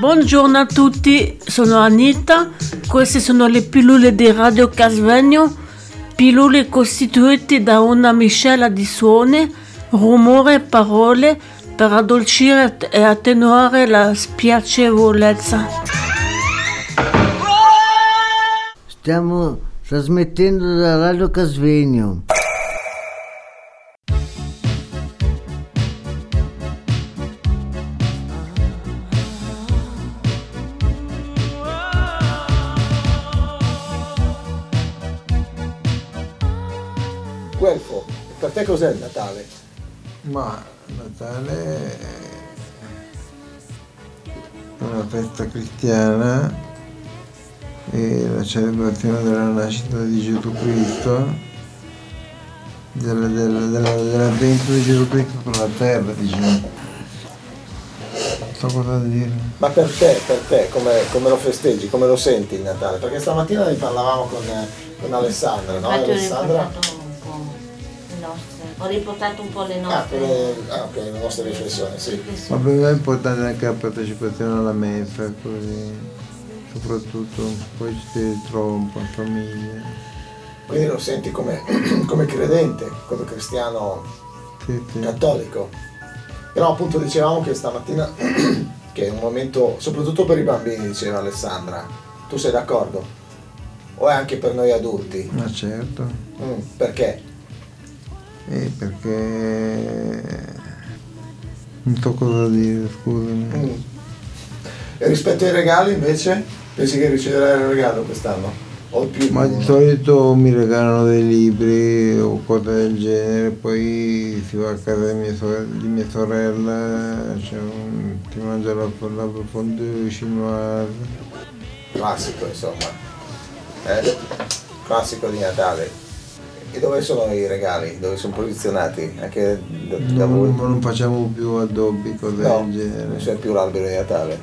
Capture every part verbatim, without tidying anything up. Buongiorno a tutti, sono Anita. Queste sono le pillole di Radio Casvegno, pillole costituite da una miscela di suoni, rumore e parole per addolcire e attenuare la spiacevolezza. Stiamo trasmettendo da Radio Casvegno. Guelfo, per te cos'è il Natale? Ma Natale è una festa cristiana e la celebrazione della nascita di Gesù Cristo, della, della, della, dell'avvento di Gesù Cristo sulla terra, diciamo. Non so cosa dire. Ma per te, per te, come, come lo festeggi, come lo senti il Natale? Perché stamattina ne parlavamo con, con Alessandra, no? Alessandra? Ho riportato un po' le nostre ah, ok, le nostre riflessioni, sì. Ma per me è importante anche la partecipazione alla messa, così soprattutto poi ci si ritrova un po' in famiglia. Quindi lo senti come, come credente, come cristiano, sì, sì, cattolico. Però appunto dicevamo che stamattina che è un momento soprattutto per i bambini, diceva Alessandra. Tu sei d'accordo? O è anche per noi adulti? Ma certo. Mm, perché? Eh, perché non so cosa dire, scusami. Mm. E rispetto ai regali invece? Pensi che riceverai un regalo quest'anno? O più? Ma di solito mi regalano dei libri o cose del genere, poi si va a casa di mia, sore- di mia sorella, c'è un, si mangia la, la fondue chinoise. Classico, insomma. Eh? Classico di Natale. E dove sono i regali? Dove sono posizionati? Anche da, da no, voi? Non facciamo più addobbi, cose no, del genere. Non c'è più l'albero di Natale.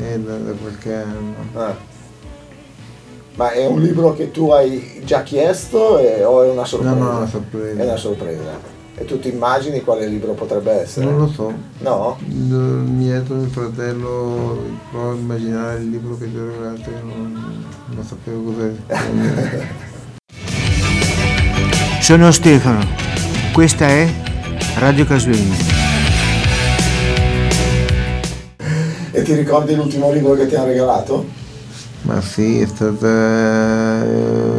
Eh, da, da qualche anno. Ah. Ma è un libro che tu hai già chiesto e, o è una sorpresa? No, no, è una sorpresa. È una sorpresa. E tu ti immagini quale libro potrebbe essere? Non lo so. No? Mi ha detto mio fratello, provo a immaginare il libro che ti ho regalato, io non, non sapevo cos'è. Sono Stefano, questa è Radio Casvelina. E ti ricordi l'ultimo libro che ti hanno regalato? Ma sì, è stato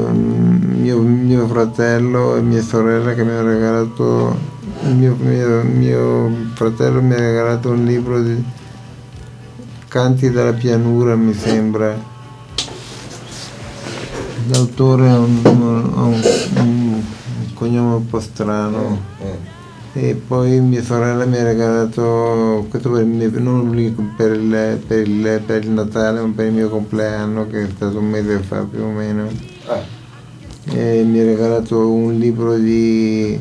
mio, mio fratello e mia sorella che mi hanno regalato, mio, mio, mio fratello mi ha regalato un libro di Canti della pianura, mi sembra. L'autore ha un, un, un cognome un po' strano, mm, mm. E poi mia sorella mi ha regalato questo per il mio, non per il, per, il, per il Natale, ma per il mio compleanno, che è stato un mese fa più o meno, eh. E mi ha regalato un libro di,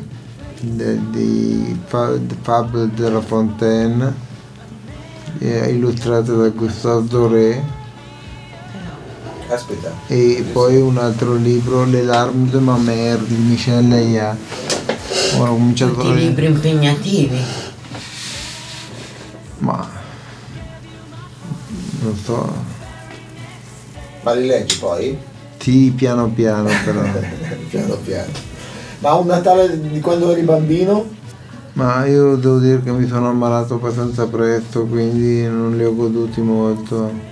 di, di Fab de della Fontaine, illustrato da Gustave Doré. Aspetta. E poi un altro libro, Le larmes de ma mère di Michel. Ora ho cominciato a libri impegnativi. Ma non so. Ma li leggi poi? Sì, piano piano però. Piano piano. Ma un Natale di quando eri bambino? Ma io devo dire che mi sono ammalato abbastanza presto, quindi non li ho goduti molto.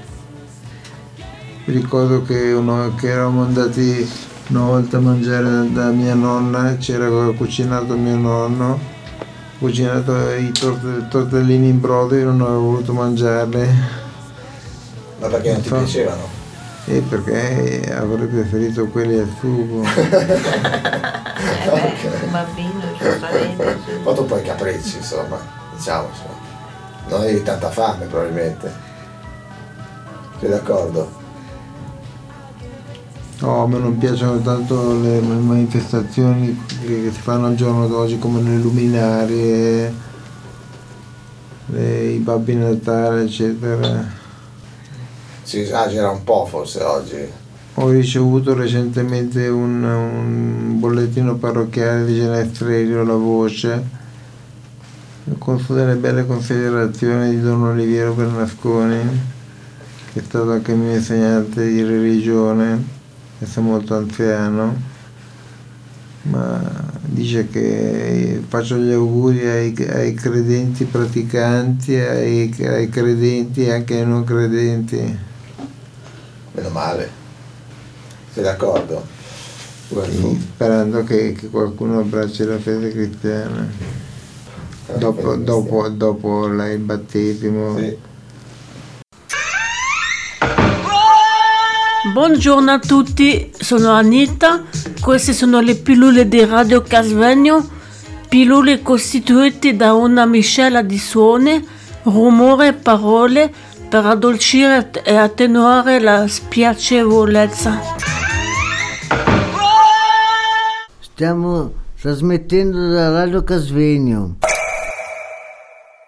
Ricordo che, uno, che eravamo andati una volta a mangiare da mia nonna, c'era cucinato mio nonno, cucinato i tort- tortellini in brodo, io non avevo voluto mangiarli. Ma perché non ti piacevano? Eh, perché avrei preferito quelli al sugo. Eh, un bambino ci fa dentro. Ma tu poi capricci, insomma, diciamo, insomma. Non avevi tanta fame probabilmente. Sei d'accordo? No, a me non piacciono tanto le manifestazioni che, che si fanno al giorno d'oggi, come le luminarie, le, i Babbi Natale, eccetera. Si esagera un po' forse oggi. Ho ricevuto recentemente un, un bollettino parrocchiale di Genestrelio, La Voce, con delle belle considerazioni di Don Oliviero Bernasconi. che è stato anche mio insegnante di religione, adesso è molto anziano, ma dice che faccio gli auguri ai, ai credenti praticanti, ai, ai credenti e anche ai non credenti. Meno male, sei d'accordo? Sì, sperando che, che qualcuno abbracci la fede cristiana. La dopo, fede dopo, cristiana. dopo la, il battesimo. Sì. Buongiorno a tutti, sono Anita, queste sono le pillole di Radio Casvegno, pillole costituite da una miscela di suoni, rumore e parole per addolcire e attenuare la spiacevolezza. Stiamo trasmettendo da Radio Casvegno.